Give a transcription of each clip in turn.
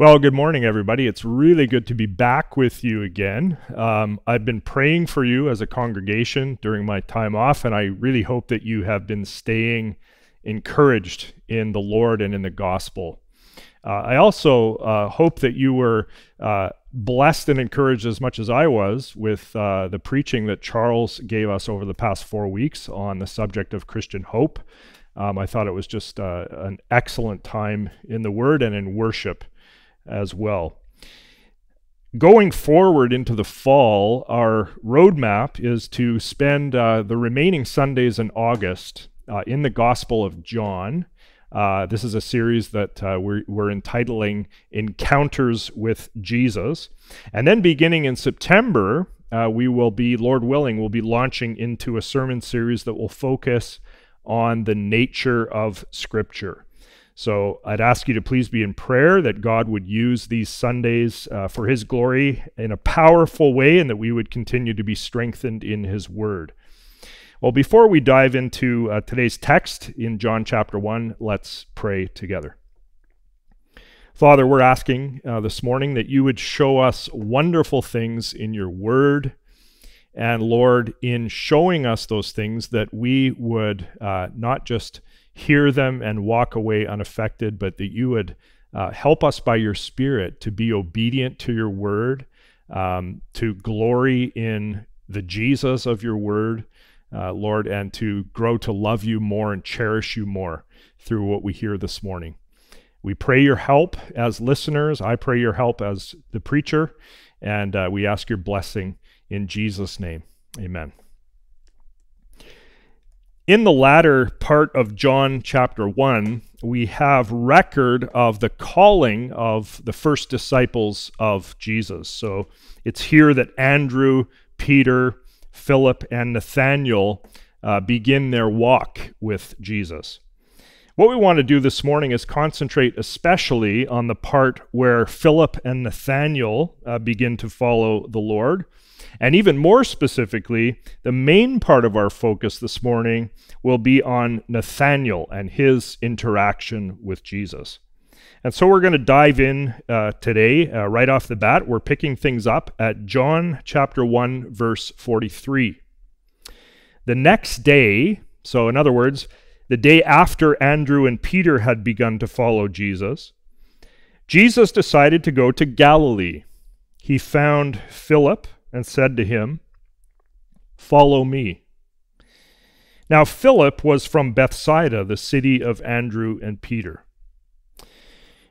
Well, good morning, everybody. It's really good to be back with you again. I've been praying for you as a congregation during my time off, and I really hope that you have been staying encouraged in the Lord and in the gospel. I also hope that you were blessed and encouraged as much as I was with the preaching that Charles gave us over the past 4 weeks on the subject of Christian hope. I thought it was just an excellent time in the Word and in worship as well. Going forward into the fall, our roadmap is to spend the remaining Sundays in August in the Gospel of John. This is a series that we're entitling Encounters with Jesus. And then beginning in September, we will be, Lord willing, we'll be launching into a sermon series that will focus on the nature of Scripture. So I'd ask you to please be in prayer that God would use these Sundays for His glory in a powerful way, and that we would continue to be strengthened in His Word. Well, before we dive into today's text in John chapter 1, let's pray together. Father, we're asking this morning that you would show us wonderful things in your Word, and Lord, in showing us those things, that we would not just hear them and walk away unaffected, but that you would help us by your Spirit to be obedient to your Word, to glory in the Jesus of your Word, Lord, and to grow to love you more and cherish you more through what we hear this morning. We pray your help as listeners. I pray your help as the preacher, and we ask your blessing in Jesus' name. Amen. In the latter part of John chapter 1, we have record of the calling of the first disciples of Jesus. So it's here that Andrew, Peter, Philip, and Nathanael begin their walk with Jesus. What we want to do this morning is concentrate especially on the part where Philip and Nathanael begin to follow the Lord. And even more specifically, the main part of our focus this morning will be on Nathanael and his interaction with Jesus. And so we're going to dive in today, right off the bat. We're picking things up at John chapter 1, verse 43. The next day, so in other words, the day after Andrew and Peter had begun to follow Jesus, Jesus decided to go to Galilee. He found Philip and said to him, "Follow me." Now Philip was from Bethsaida, the city of Andrew and Peter.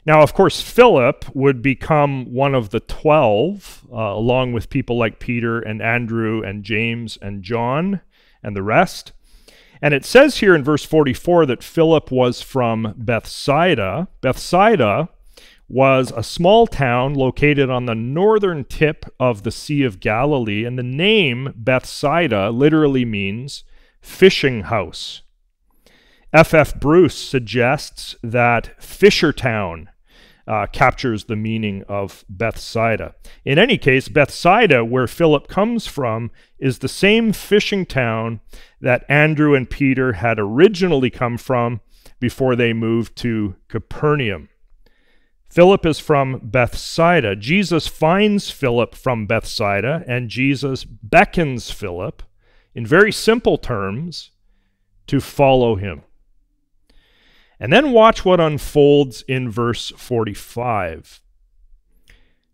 Now, of course, Philip would become one of the 12, along with people like Peter and Andrew and James and John and the rest. And it says here in verse 44 that Philip was from Bethsaida. Bethsaida was a small town located on the northern tip of the Sea of Galilee, and the name Bethsaida literally means fishing house. F.F. Bruce suggests that Fisher Town captures the meaning of Bethsaida. In any case, Bethsaida, where Philip comes from, is the same fishing town that Andrew and Peter had originally come from before they moved to Capernaum. Philip is from Bethsaida. Jesus finds Philip from Bethsaida, and Jesus beckons Philip, in very simple terms, to follow him. And then watch what unfolds in verse 45.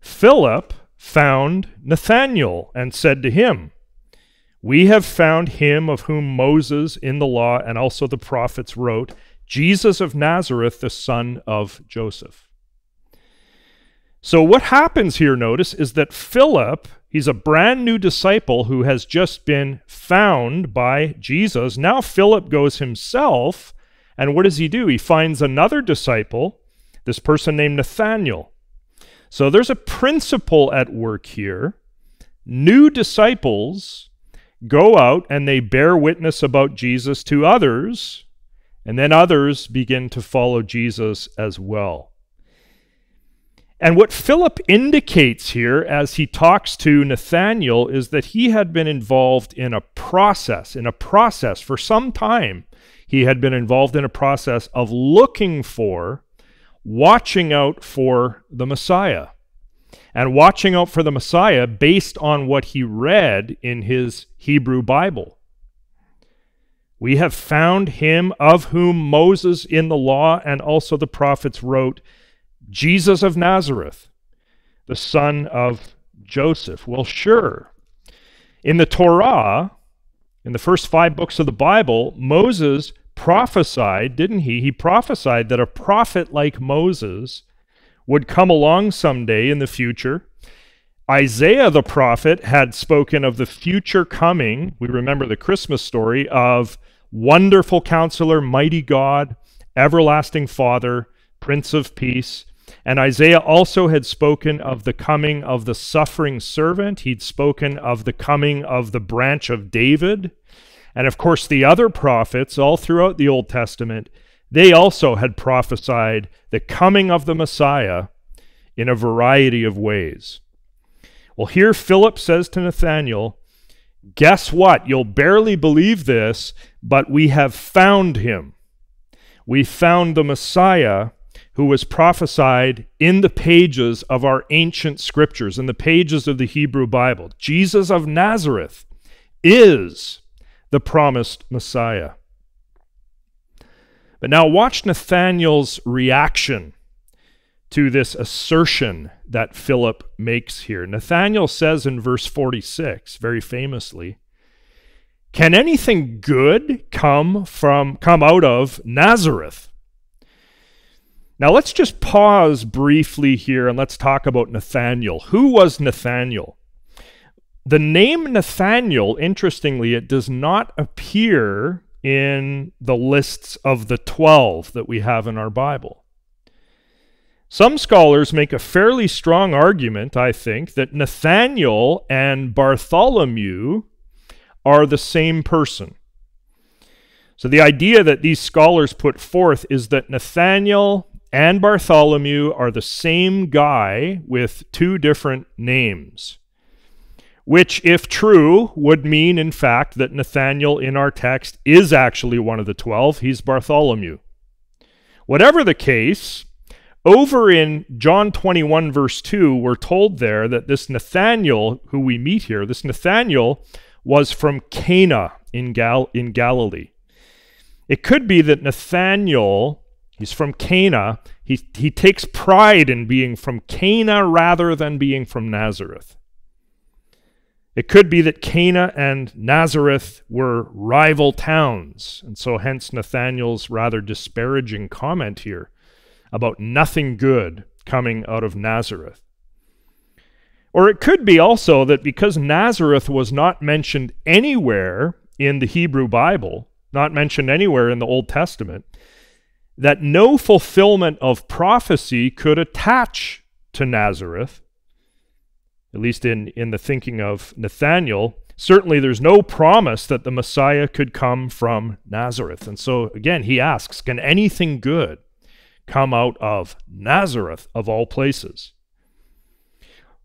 Philip found Nathanael and said to him, "We have found him of whom Moses in the law and also the prophets wrote, Jesus of Nazareth, the son of Joseph." So what happens here, notice, is that Philip, he's a brand new disciple who has just been found by Jesus. Now Philip goes himself, and what does he do? He finds another disciple, this person named Nathanael. So there's a principle at work here. New disciples go out and they bear witness about Jesus to others, and then others begin to follow Jesus as well. And what Philip indicates here as he talks to Nathanael is that he had been involved in a process, for some time. He had been involved in a process of looking for watching out for the Messiah. And watching out for the Messiah based on what he read in his Hebrew Bible. We have found him of whom Moses in the law and also the prophets wrote, Jesus of Nazareth, the son of Joseph. Well, sure. In the Torah, in the first 5 books of the Bible, Moses prophesied, didn't he? He prophesied that a prophet like Moses would come along someday in the future. Isaiah the prophet had spoken of the future coming, we remember the Christmas story, of Wonderful Counselor, Mighty God, Everlasting Father, Prince of Peace. And Isaiah also had spoken of the coming of the suffering servant. He'd spoken of the coming of the branch of David. And of course, the other prophets all throughout the Old Testament, they also had prophesied the coming of the Messiah in a variety of ways. Well, here Philip says to Nathanael, guess what? You'll barely believe this, but we have found him. We found the Messiah who was prophesied in the pages of our ancient scriptures, in the pages of the Hebrew Bible. Jesus of Nazareth is the promised Messiah. But now watch Nathanael's reaction to this assertion that Philip makes here. Nathanael says in verse 46, very famously, "Can anything good come out of Nazareth?" Now let's just pause briefly here and let's talk about Nathanael. Who was Nathanael? The name Nathanael, interestingly, it does not appear in the lists of the 12 that we have in our Bible. Some scholars make a fairly strong argument, I think, that Nathanael and Bartholomew are the same person. So the idea that these scholars put forth is that Nathanael and Bartholomew are the same guy with 2 different names, which, if true, would mean, in fact, that Nathanael in our text is actually one of the 12. He's Bartholomew. Whatever the case, over in John 21, verse 2, we're told there that this Nathanael, who we meet here, this Nathanael was from Cana in Galilee. It could be that Nathanael, he's from Cana, he takes pride in being from Cana rather than being from Nazareth. It could be that Cana and Nazareth were rival towns, and so hence Nathanael's rather disparaging comment here about nothing good coming out of Nazareth. Or it could be also that because Nazareth was not mentioned anywhere in the Hebrew Bible, not mentioned anywhere in the Old Testament, that no fulfillment of prophecy could attach to Nazareth, at least in the thinking of Nathanael. Certainly there's no promise that the Messiah could come from Nazareth. And so again, he asks, can anything good come out of Nazareth of all places?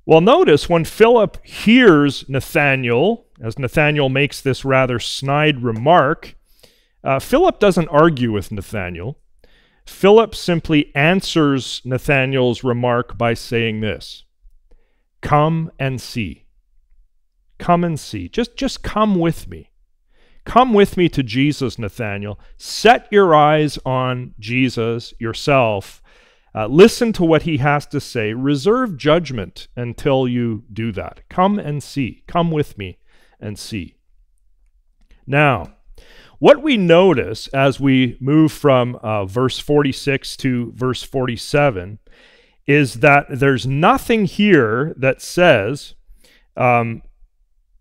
Well, notice when Philip hears Nathanael, as Nathanael makes this rather snide remark, Philip doesn't argue with Nathanael. Philip simply answers Nathanael's remark by saying this, "Come and see. Come and see. Just come with me. Come with me to Jesus, Nathanael. Set your eyes on Jesus yourself. Listen to what he has to say. Reserve judgment until you do that. Come and see. Come with me and see." Now, what we notice as we move from verse 46 to verse 47 is that there's nothing here that says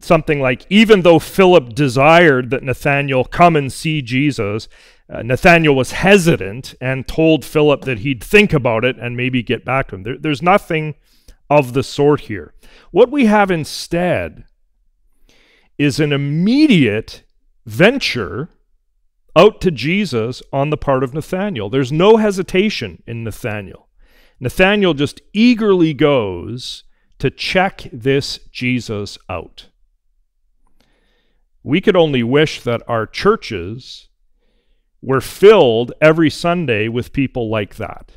something like, even though Philip desired that Nathanael come and see Jesus, Nathanael was hesitant and told Philip that he'd think about it and maybe get back to him. There's nothing of the sort here. What we have instead is an immediate venture out to Jesus on the part of Nathanael. There's no hesitation in Nathanael. Nathanael just eagerly goes to check this Jesus out. We could only wish that our churches were filled every Sunday with people like that,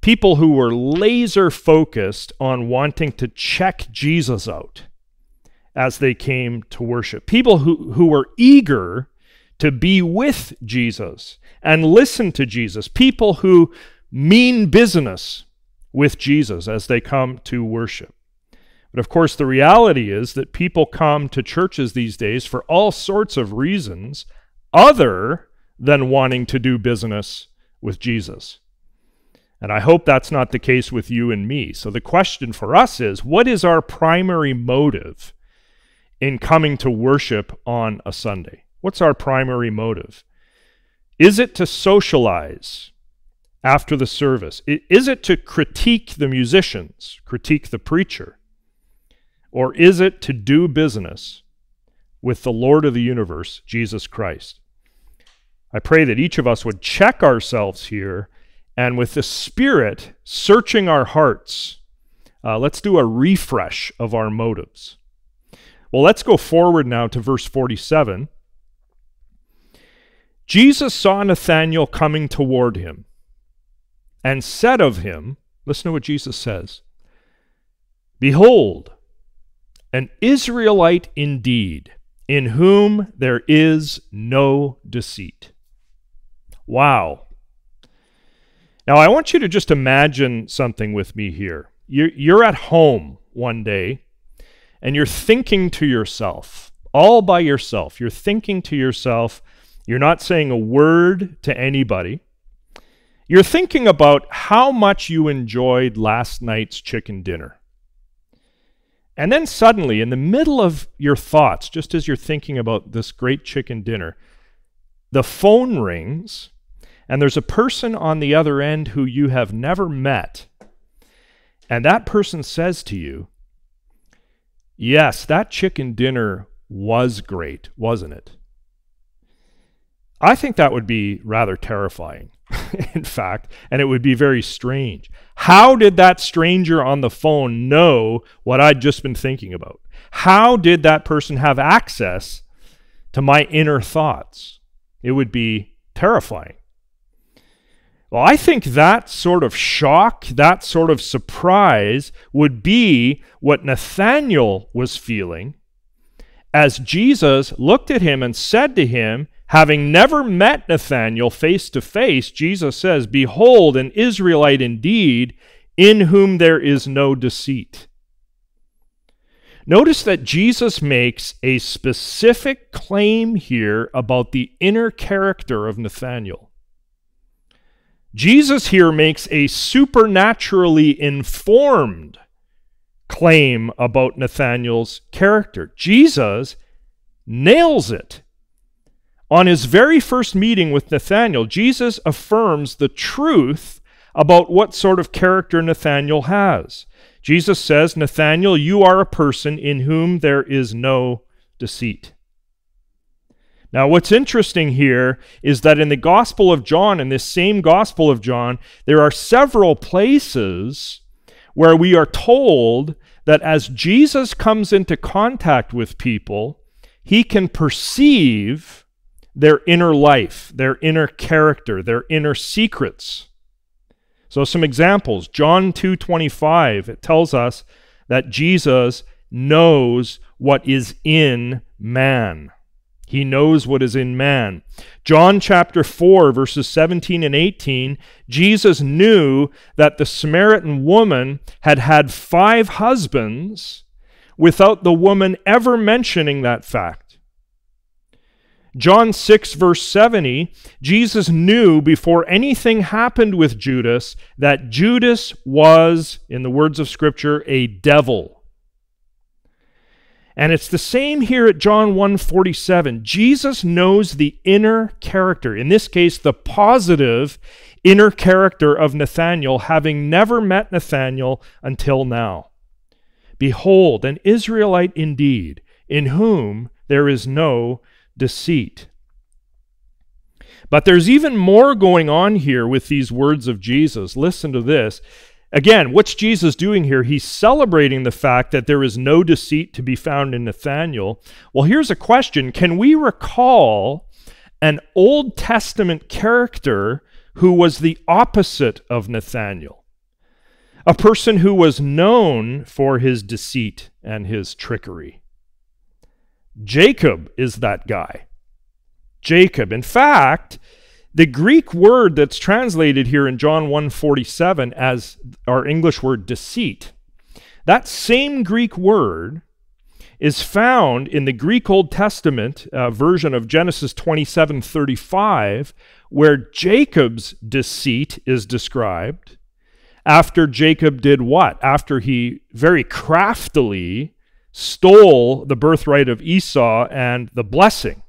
people who were laser focused on wanting to check Jesus out as they came to worship. People who were eager to be with Jesus and listen to Jesus. People who mean business with Jesus as they come to worship. But of course, the reality is that people come to churches these days for all sorts of reasons other than wanting to do business with Jesus. And I hope that's not the case with you and me. So the question for us is, what is our primary motive in coming to worship on a Sunday? What's our primary motive? Is it to socialize after the service? Is it to critique the musicians, critique the preacher? Or is it to do business with the Lord of the universe, Jesus Christ? I pray that each of us would check ourselves here, and with the Spirit searching our hearts, let's do a refresh of our motives. Well, let's go forward now to verse 47. Jesus saw Nathanael coming toward him and said of him, listen to what Jesus says, "Behold, an Israelite indeed, in whom there is no deceit." Wow. Now, I want you to just imagine something with me here. You're at home one day, and you're thinking to yourself, all by yourself, you're thinking to yourself, you're not saying a word to anybody. You're thinking about how much you enjoyed last night's chicken dinner. And then suddenly, in the middle of your thoughts, just as you're thinking about this great chicken dinner, the phone rings, and there's a person on the other end who you have never met. And that person says to you, "Yes, that chicken dinner was great, wasn't it?" I think that would be rather terrifying, in fact, and it would be very strange. How did that stranger on the phone know what I'd just been thinking about? How did that person have access to my inner thoughts? It would be terrifying. Well, I think that sort of shock, that sort of surprise would be what Nathanael was feeling as Jesus looked at him and said to him, having never met Nathanael face to face, Jesus says, "Behold, an Israelite indeed, in whom there is no deceit." Notice that Jesus makes a specific claim here about the inner character of Nathanael. Jesus here makes a supernaturally informed claim about Nathanael's character. Jesus nails it. On his very first meeting with Nathanael, Jesus affirms the truth about what sort of character Nathanael has. Jesus says, "Nathanael, you are a person in whom there is no deceit." Now, what's interesting here is that in the Gospel of John, in this same Gospel of John, there are several places where we are told that as Jesus comes into contact with people, he can perceive their inner life, their inner character, their inner secrets. So some examples. John 2:25, it tells us that Jesus knows what is in man. He knows what is in man. John chapter 4, verses 17 and 18, Jesus knew that the Samaritan woman had had 5 husbands without the woman ever mentioning that fact. John 6, verse 70, Jesus knew before anything happened with Judas that Judas was, in the words of Scripture, a devil. And it's the same here at John 1:47. Jesus knows the inner character, in this case, the positive inner character of Nathanael, having never met Nathanael until now. "Behold, an Israelite indeed, in whom there is no deceit." But there's even more going on here with these words of Jesus. Listen to this. Again, what's Jesus doing here? He's celebrating the fact that there is no deceit to be found in Nathanael. Well, here's a question. Can we recall an Old Testament character who was the opposite of Nathanael? a person who was known for his deceit and his trickery. Jacob is that guy. Jacob. In fact, the Greek word that's translated here in John 1:47 as our English word deceit, that same Greek word is found in the Greek Old Testament version of Genesis 27:35, where Jacob's deceit is described after Jacob did what? After he very craftily stole the birthright of Esau and the blessing.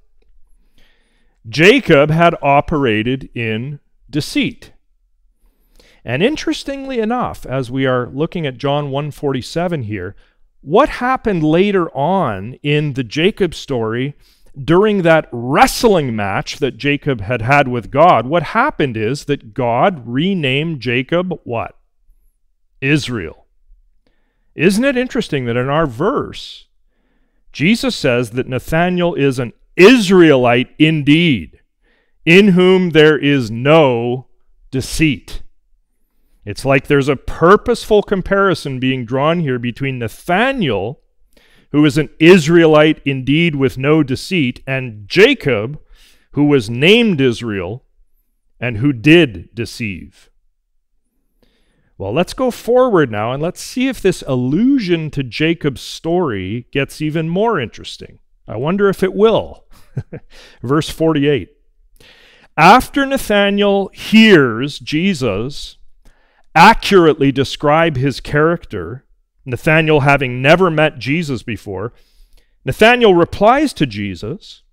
Jacob had operated in deceit. And interestingly enough, as we are looking at John 1:47 here, what happened later on in the Jacob story during that wrestling match that Jacob had had with God, what happened is that God renamed Jacob what? Israel. Isn't it interesting that in our verse, Jesus says that Nathanael is an Israelite indeed, in whom there is no deceit. It's like there's a purposeful comparison being drawn here between Nathanael, who is an Israelite indeed with no deceit, and Jacob, who was named Israel and who did deceive. Well, let's go forward now and let's see if this allusion to Jacob's story gets even more interesting. I wonder if it will. Verse 48. After Nathanael hears Jesus accurately describe his character, Nathanael having never met Jesus before, Nathanael replies to Jesus,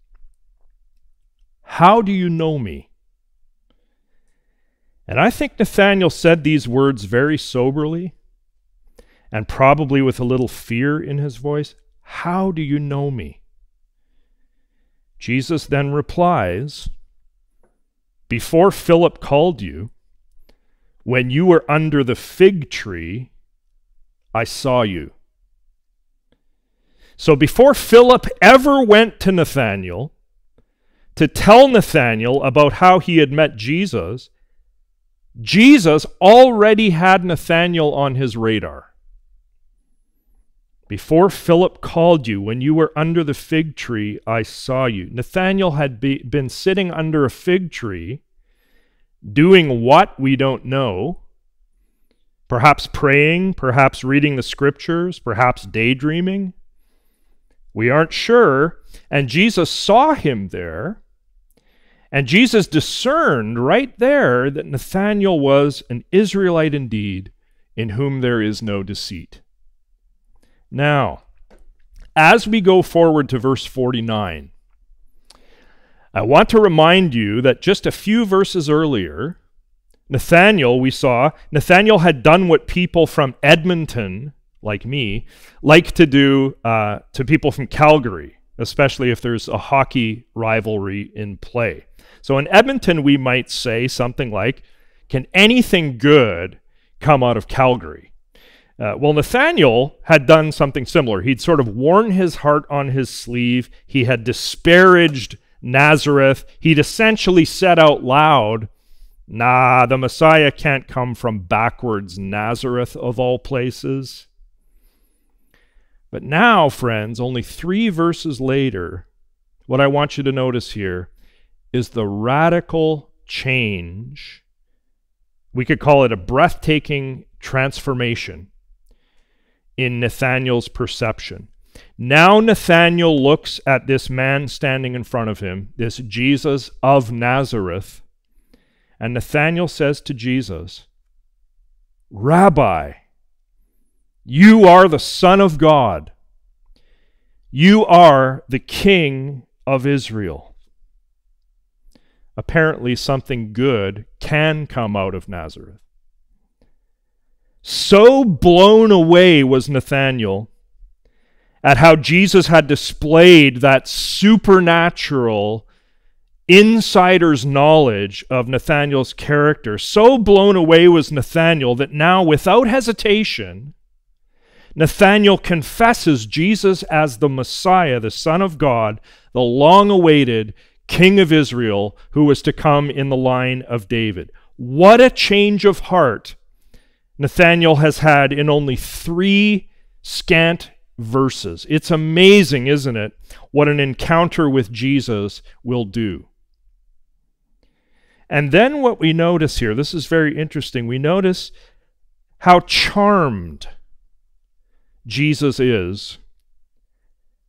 "How do you know me?" And I think Nathanael said these words very soberly and probably with a little fear in his voice. "How do you know me?" Jesus then replies, "Before Philip called you, when you were under the fig tree, I saw you." So before Philip ever went to Nathanael to tell Nathanael about how he had met Jesus, Jesus already had Nathanael on his radar. Before Philip called you, when you were under the fig tree, I saw you. Nathanael had been sitting under a fig tree, doing what we don't know, perhaps praying, perhaps reading the scriptures, perhaps daydreaming. We aren't sure. And Jesus saw him there, and Jesus discerned right there that Nathanael was an Israelite indeed, in whom there is no deceit. Now, as we go forward to verse 49, I want to remind you that just a few verses earlier, Nathanael had done what people from Edmonton, like me, like to do to people from Calgary, especially if there's a hockey rivalry in play. So in Edmonton, we might say something like, "Can anything good come out of Calgary?" Well, Nathanael had done something similar. He'd sort of worn his heart on his sleeve. He had disparaged Nazareth. He'd essentially said out loud, "Nah, the Messiah can't come from backwards Nazareth of all places." But now, friends, only 3 verses later, what I want you to notice here is the radical change. We could call it a breathtaking transformation in Nathanael's perception. Now Nathanael looks at this man standing in front of him, this Jesus of Nazareth, and Nathanael says to Jesus, "Rabbi, you are the Son of God. You are the King of Israel." Apparently something good can come out of Nazareth. So blown away was Nathanael at how Jesus had displayed that supernatural insider's knowledge of Nathanael's character. So blown away was Nathanael that now, without hesitation, Nathanael confesses Jesus as the Messiah, the Son of God, the long-awaited King of Israel who was to come in the line of David. What a change of heart Nathanael has had in only 3 scant verses. It's amazing, isn't it, what an encounter with Jesus will do. And then what we notice here, this is very interesting, we notice how charmed Jesus is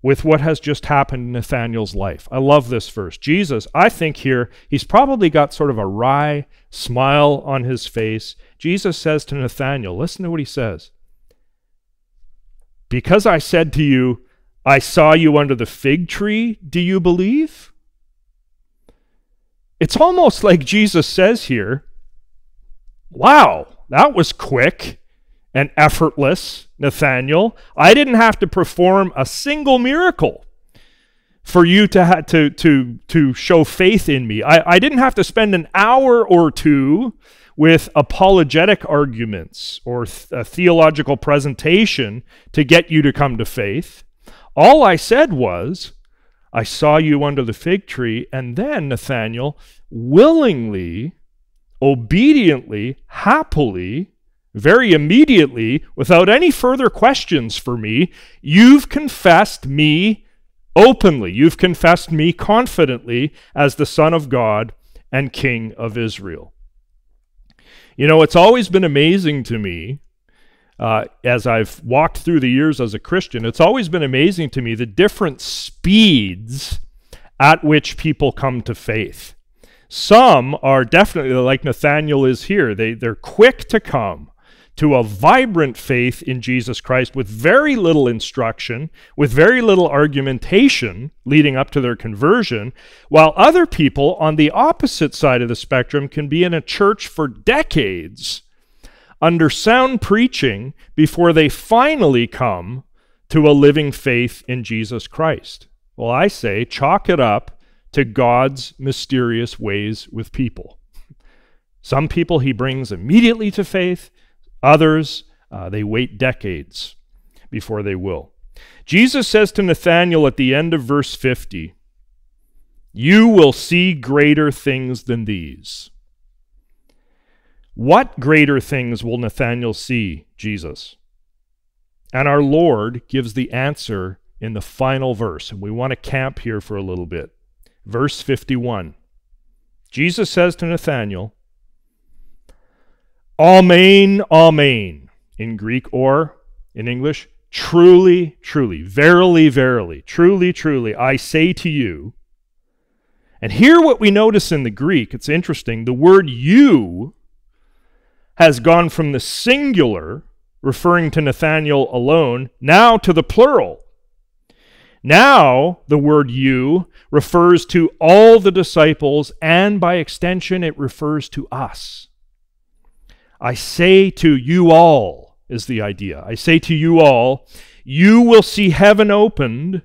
with what has just happened in Nathanael's life. I love this verse. Jesus, I think here, he's probably got sort of a wry smile on his face. Jesus says to Nathanael, listen to what he says. Because I said to you, I saw you under the fig tree, do you believe? It's almost like Jesus says here, wow, that was quick and effortless, Nathanael. I didn't have to perform a single miracle for you to show faith in me. I didn't have to spend an hour or two with apologetic arguments or a theological presentation to get you to come to faith. All I said was, I saw you under the fig tree, and then Nathanael willingly, obediently, happily, very immediately, without any further questions for me, you've confessed me openly. You've confessed me confidently as the Son of God and King of Israel. You know, it's always been amazing to me, as I've walked through the years as a Christian, it's always been amazing to me the different speeds at which people come to faith. Some are definitely like Nathanael is here. They're quick to come to a vibrant faith in Jesus Christ with very little instruction, with very little argumentation leading up to their conversion, while other people on the opposite side of the spectrum can be in a church for decades under sound preaching before they finally come to a living faith in Jesus Christ. Well, I say, chalk it up to God's mysterious ways with people. Some people he brings immediately to faith, others, they wait decades before they will. Jesus says to Nathanael at the end of verse 50, "You will see greater things than these." What greater things will Nathanael see, Jesus? And our Lord gives the answer in the final verse. And we want to camp here for a little bit. Verse 51. Jesus says to Nathanael, Amen, amen, in Greek or in English, truly, truly, verily, verily, truly, truly, I say to you. And here what we notice in the Greek, it's interesting, the word you has gone from the singular, referring to Nathanael alone, now to the plural. Now, the word you refers to all the disciples, and by extension, it refers to us. I say to you all, is the idea. I say to you all, you will see heaven opened,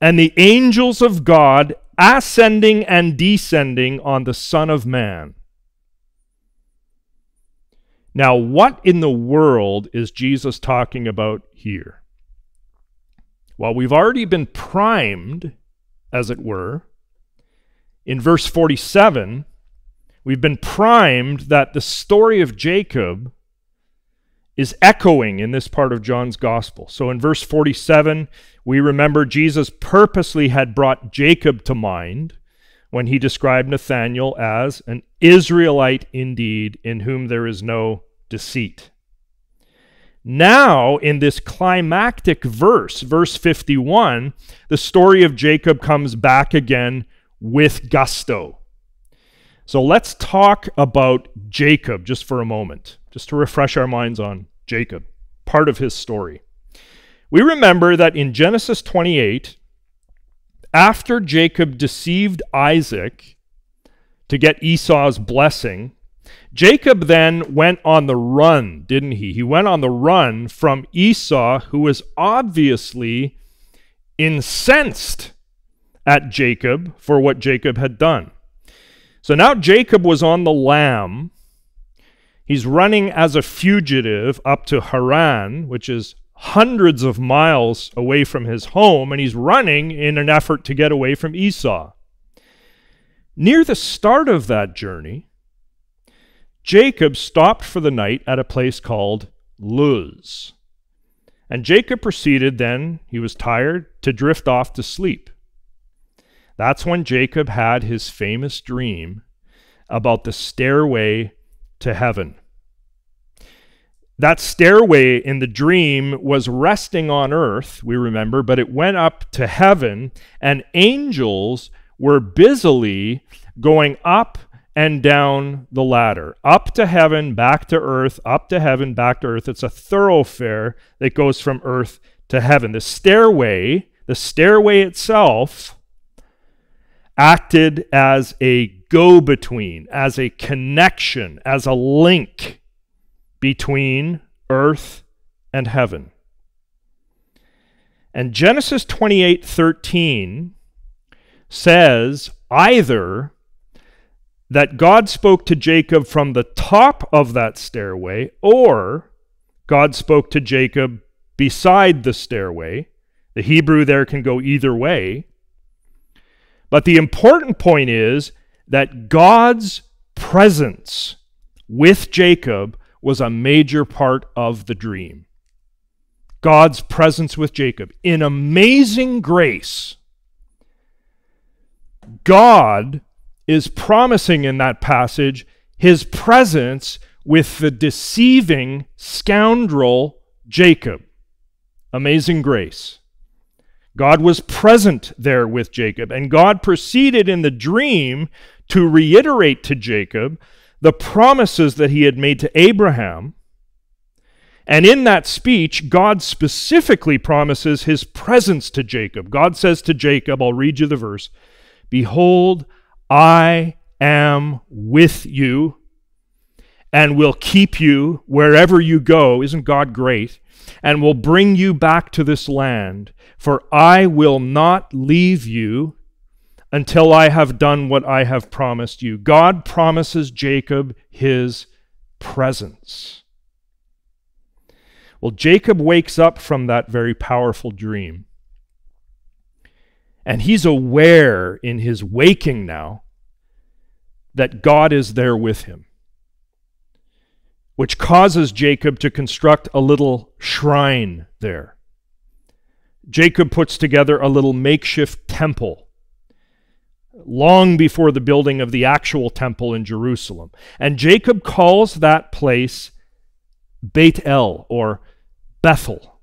and the angels of God ascending and descending on the Son of Man. Now, what in the world is Jesus talking about here? Well, we've already been primed, as it were. In verse 47, we've been primed that the story of Jacob is echoing in this part of John's gospel. So in verse 47, we remember Jesus purposely had brought Jacob to mind when he described Nathanael as an Israelite indeed, in whom there is no deceit. Now, in this climactic verse, verse 51, the story of Jacob comes back again with gusto. So let's talk about Jacob just for a moment, just to refresh our minds on Jacob, part of his story. We remember that in Genesis 28, after Jacob deceived Isaac to get Esau's blessing, Jacob then went on the run, didn't he? He went on the run from Esau, who was obviously incensed at Jacob for what Jacob had done. So now Jacob was on the lam. He's running as a fugitive up to Haran, which is hundreds of miles away from his home, and he's running in an effort to get away from Esau. Near the start of that journey, Jacob stopped for the night at a place called Luz. And Jacob proceeded then, he was tired, to drift off to sleep. That's when Jacob had his famous dream about the stairway to heaven. That stairway in the dream was resting on earth, we remember, but it went up to heaven, and angels were busily going up and down the ladder, up to heaven, back to earth, up to heaven, back to earth. It's a thoroughfare that goes from earth to heaven. The stairway itself acted as a go-between, as a connection, as a link between earth and heaven. And Genesis 28:13 says either that God spoke to Jacob from the top of that stairway, or God spoke to Jacob beside the stairway. The Hebrew there can go either way. But the important point is that God's presence with Jacob was a major part of the dream. God's presence with Jacob. In amazing grace, God is promising in that passage his presence with the deceiving scoundrel Jacob. Amazing grace. God was present there with Jacob, and God proceeded in the dream to reiterate to Jacob the promises that he had made to Abraham. And in that speech, God specifically promises his presence to Jacob. God says to Jacob, I'll read you the verse, "Behold, I am with you and will keep you wherever you go." Isn't God great? "And will bring you back to this land, for I will not leave you until I have done what I have promised you." God promises Jacob his presence. Well, Jacob wakes up from that very powerful dream. And he's aware in his waking now that God is there with him, which causes Jacob to construct a little shrine there. Jacob puts together a little makeshift temple long before the building of the actual temple in Jerusalem. And Jacob calls that place Bethel, or Bethel.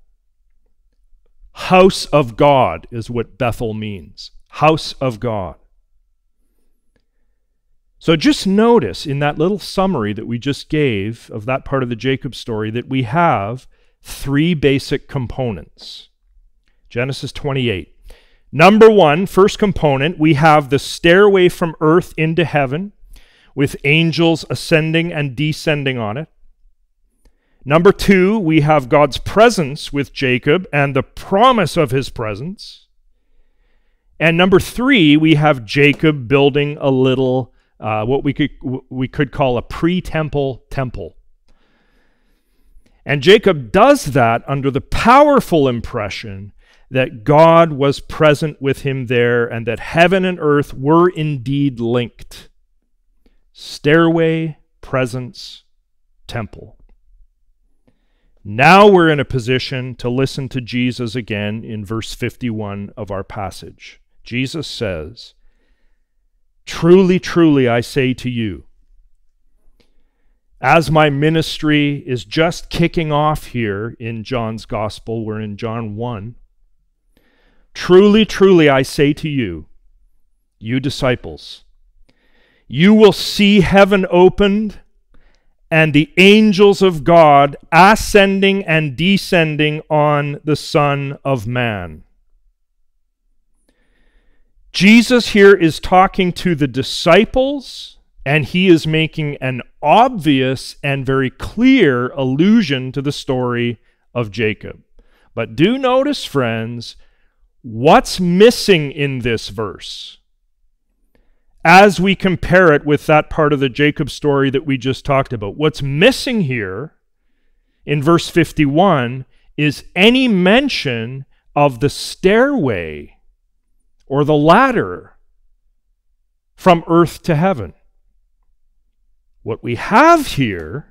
House of God is what Bethel means. House of God. So just notice in that little summary that we just gave of that part of the Jacob story that we have three basic components. Genesis 28. Number one, first component, we have the stairway from earth into heaven with angels ascending and descending on it. Number two, we have God's presence with Jacob and the promise of his presence. And number three, we have Jacob building a little, what we could call a pre-temple temple. And Jacob does that under the powerful impression that God was present with him there and that heaven and earth were indeed linked. Stairway, presence, temple. Now we're in a position to listen to Jesus again in verse 51 of our passage. Jesus says, "Truly, truly, I say to you, as my ministry is just kicking off here in John's gospel, we're in John 1. Truly, truly, I say to you, you disciples, you will see heaven opened and the angels of God ascending and descending on the Son of Man." Jesus here is talking to the disciples, and he is making an obvious and very clear allusion to the story of Jacob. But do notice, friends, what's missing in this verse as we compare it with that part of the Jacob story that we just talked about. What's missing here in verse 51 is any mention of the stairway or the ladder from earth to heaven. What we have here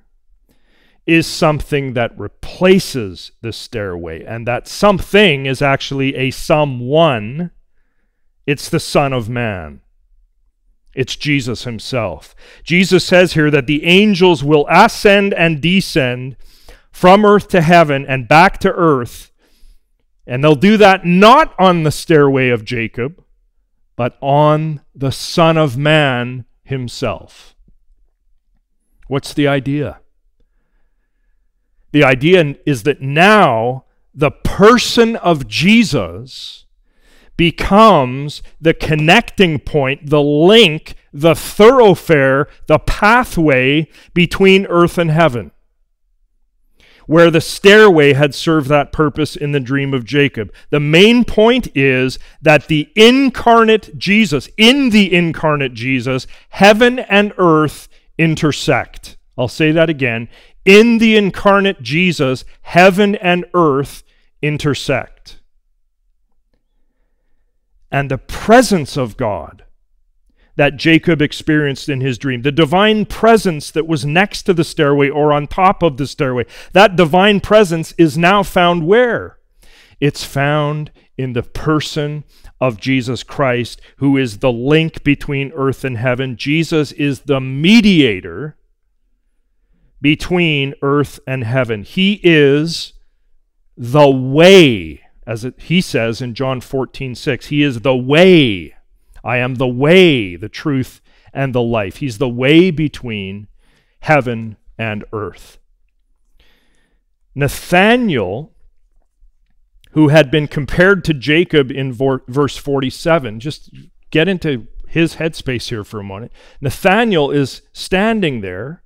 is something that replaces the stairway, and that something is actually a someone. It's the Son of Man. It's Jesus himself. Jesus says here that the angels will ascend and descend from earth to heaven and back to earth, and they'll do that not on the stairway of Jacob, but on the Son of Man himself. What's the idea? The idea is that now the person of Jesus becomes the connecting point, the link, the thoroughfare, the pathway between earth and heaven, where the stairway had served that purpose in the dream of Jacob. The main point is that in the incarnate Jesus, heaven and earth intersect. I'll say that again. In the incarnate Jesus, heaven and earth intersect. And the presence of God that Jacob experienced in his dream, the divine presence that was next to the stairway or on top of the stairway, that divine presence is now found where? It's found in the person of Jesus Christ, who is the link between earth and heaven. Jesus is the mediator between earth and heaven. He is the way, as he says in John 14:6. He is the way. I am the way, the truth, and the life. He's the way between heaven and earth. Nathanael, who had been compared to Jacob in verse 47, just get into his headspace here for a moment. Nathanael is standing there.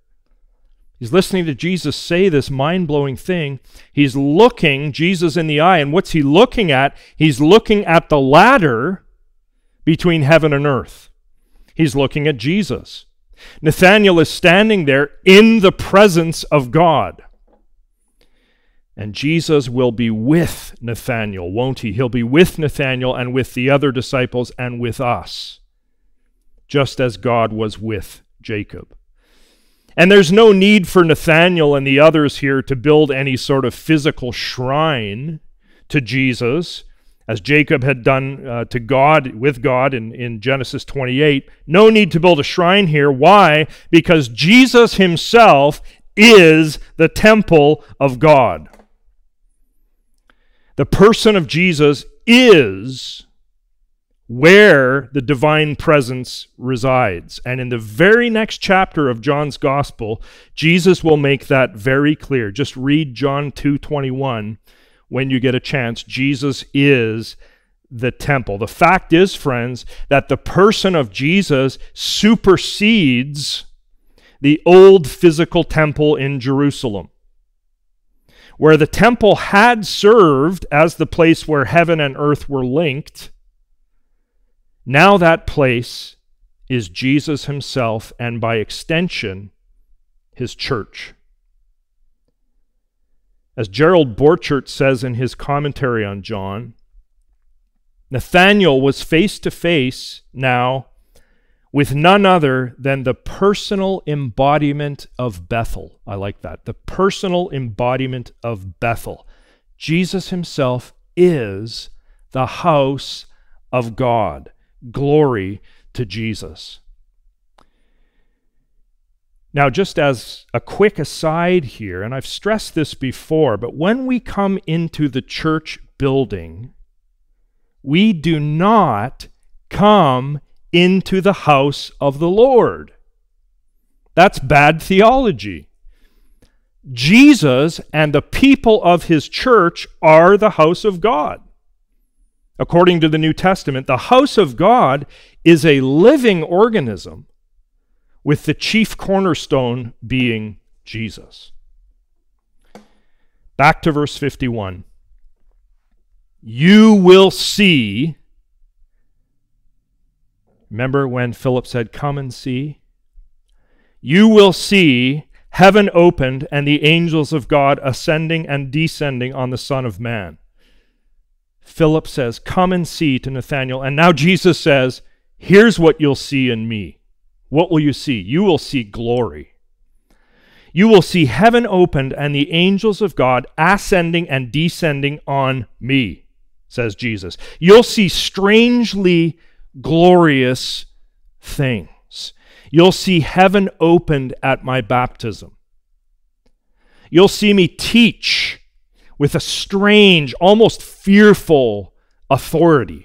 He's listening to Jesus say this mind-blowing thing. He's looking Jesus in the eye, and what's he looking at? He's looking at the ladder between heaven and earth. He's looking at Jesus. Nathanael is standing there in the presence of God. And Jesus will be with Nathanael, won't he? He'll be with Nathanael and with the other disciples and with us, just as God was with Jacob. And there's no need for Nathanael and the others here to build any sort of physical shrine to Jesus, as Jacob had done to God, with God in Genesis 28. No need to build a shrine here. Why? Because Jesus himself is the temple of God. The person of Jesus is where the divine presence resides. And in the very next chapter of John's gospel, Jesus will make that very clear. Just read John 2:21. When you get a chance. Jesus is the temple. The fact is, friends, that the person of Jesus supersedes the old physical temple in Jerusalem, where the temple had served as the place where heaven and earth were linked. Now that place is Jesus himself, and by extension, his church. As Gerald Borchert says in his commentary on John, Nathanael was face to face now with none other than the personal embodiment of Bethel. I like that. The personal embodiment of Bethel. Jesus himself is the house of God. Glory to Jesus. Now, just as a quick aside here, and I've stressed this before, but when we come into the church building, we do not come into the house of the Lord. That's bad theology. Jesus and the people of his church are the house of God. According to the New Testament, the house of God is a living organism, with the chief cornerstone being Jesus. Back to verse 51. You will see. Remember when Philip said, "Come and see"? You will see heaven opened and the angels of God ascending and descending on the Son of Man. Philip says, "Come and see" to Nathanael. And now Jesus says, "Here's what you'll see in me." What will you see? You will see glory. you will see heaven opened and the angels of God ascending and descending on me, says Jesus. You'll see strangely glorious things. You'll see heaven opened at my baptism. You'll see me teach with a strange, almost fearful authority.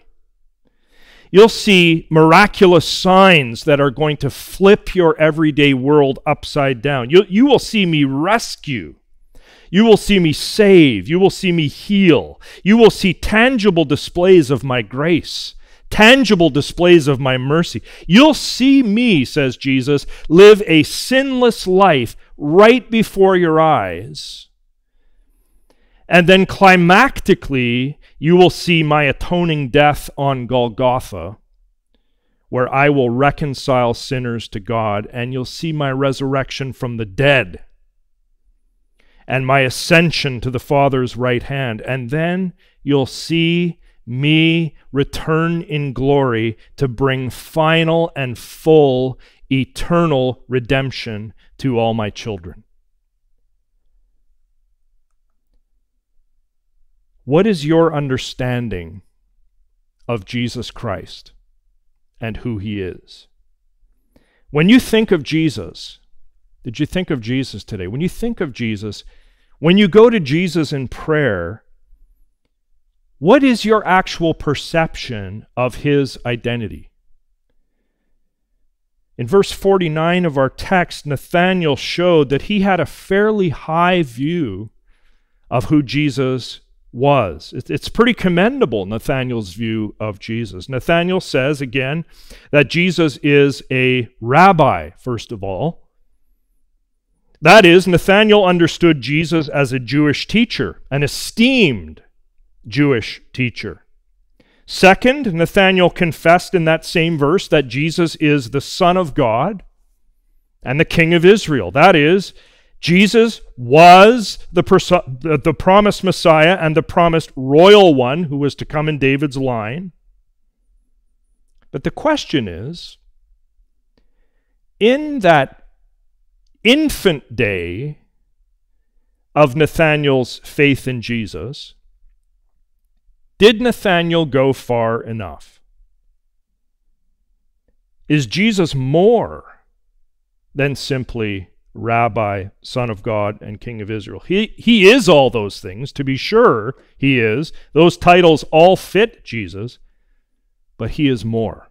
You'll see miraculous signs that are going to flip your everyday world upside down. You will see me rescue. You will see me save. You will see me heal. You will see tangible displays of my grace, tangible displays of my mercy. You'll see me, says Jesus, live a sinless life right before your eyes. And then climactically, you will see my atoning death on Golgotha, where I will reconcile sinners to God, and you'll see my resurrection from the dead and my ascension to the Father's right hand. And then you'll see me return in glory to bring final and full eternal redemption to all my children. What is your understanding of Jesus Christ and who he is? When you think of Jesus, did you think of Jesus today? When you think of Jesus, when you go to Jesus in prayer, what is your actual perception of his identity? In verse 49 of our text, Nathanael showed that he had a fairly high view of who Jesus was. It's pretty commendable, Nathanael's view of Jesus. Nathanael says, again, that Jesus is a rabbi, first of all. That is, Nathanael understood Jesus as a Jewish teacher, an esteemed Jewish teacher. Second, Nathanael confessed in that same verse that Jesus is the Son of God and the King of Israel. That is, Jesus was the promised Messiah and the promised royal one who was to come in David's line. But the question is, in that infant day of Nathanael's faith in Jesus, did Nathanael go far enough? Is Jesus more than simply Rabbi, Son of God, and King of Israel? He is all those things, to be sure he is. Those titles all fit Jesus, but he is more.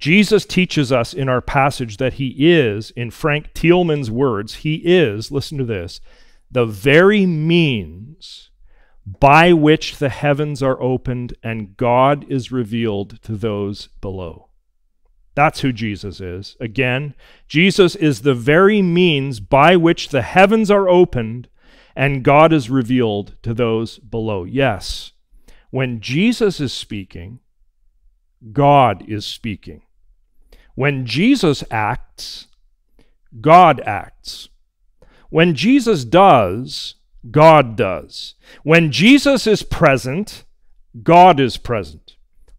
Jesus teaches us in our passage that he is, in Frank Thielman's words, he is, listen to this, the very means by which the heavens are opened and God is revealed to those below. That's who Jesus is. Again, Jesus is the very means by which the heavens are opened and God is revealed to those below. Yes, when Jesus is speaking, God is speaking. When Jesus acts, God acts. When Jesus does, God does. When Jesus is present, God is present.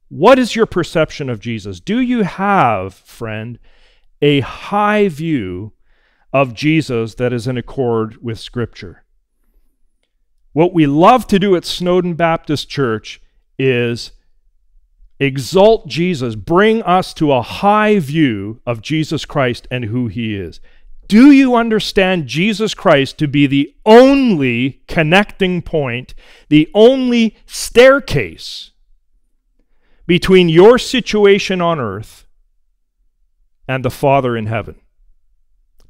What is your perception of Jesus? Do you have, friend, a high view of Jesus that is in accord with Scripture? What we love to do at Snowden Baptist Church is exalt Jesus, bring us to a high view of Jesus Christ and who he is. Do you understand Jesus Christ to be the only connecting point, the only staircase between your situation on earth and the Father in heaven?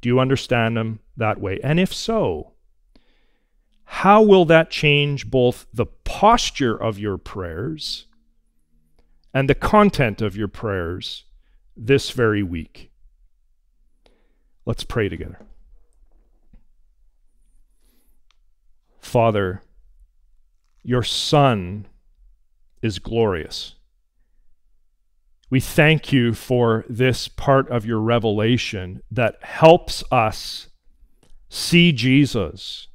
Do you understand him that way? And if so, how will that change both the posture of your prayers and the content of your prayers this very week? Let's pray together. Father, your Son is glorious. We thank you for this part of your revelation that helps us see Jesus,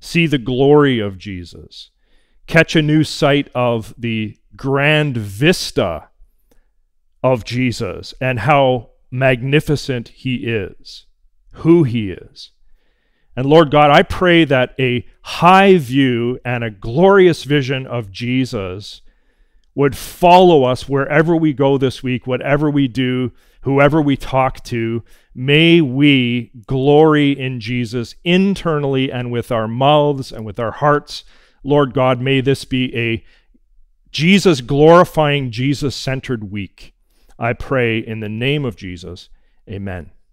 see the glory of Jesus, catch a new sight of the grand vista of Jesus and how magnificent he is, who he is. And Lord God, I pray that a high view and a glorious vision of Jesus would follow us wherever we go this week, whatever we do, whoever we talk to. May we glory in Jesus internally and with our mouths and with our hearts. Lord God, may this be a Jesus-glorifying, Jesus-centered week. I pray in the name of Jesus. Amen.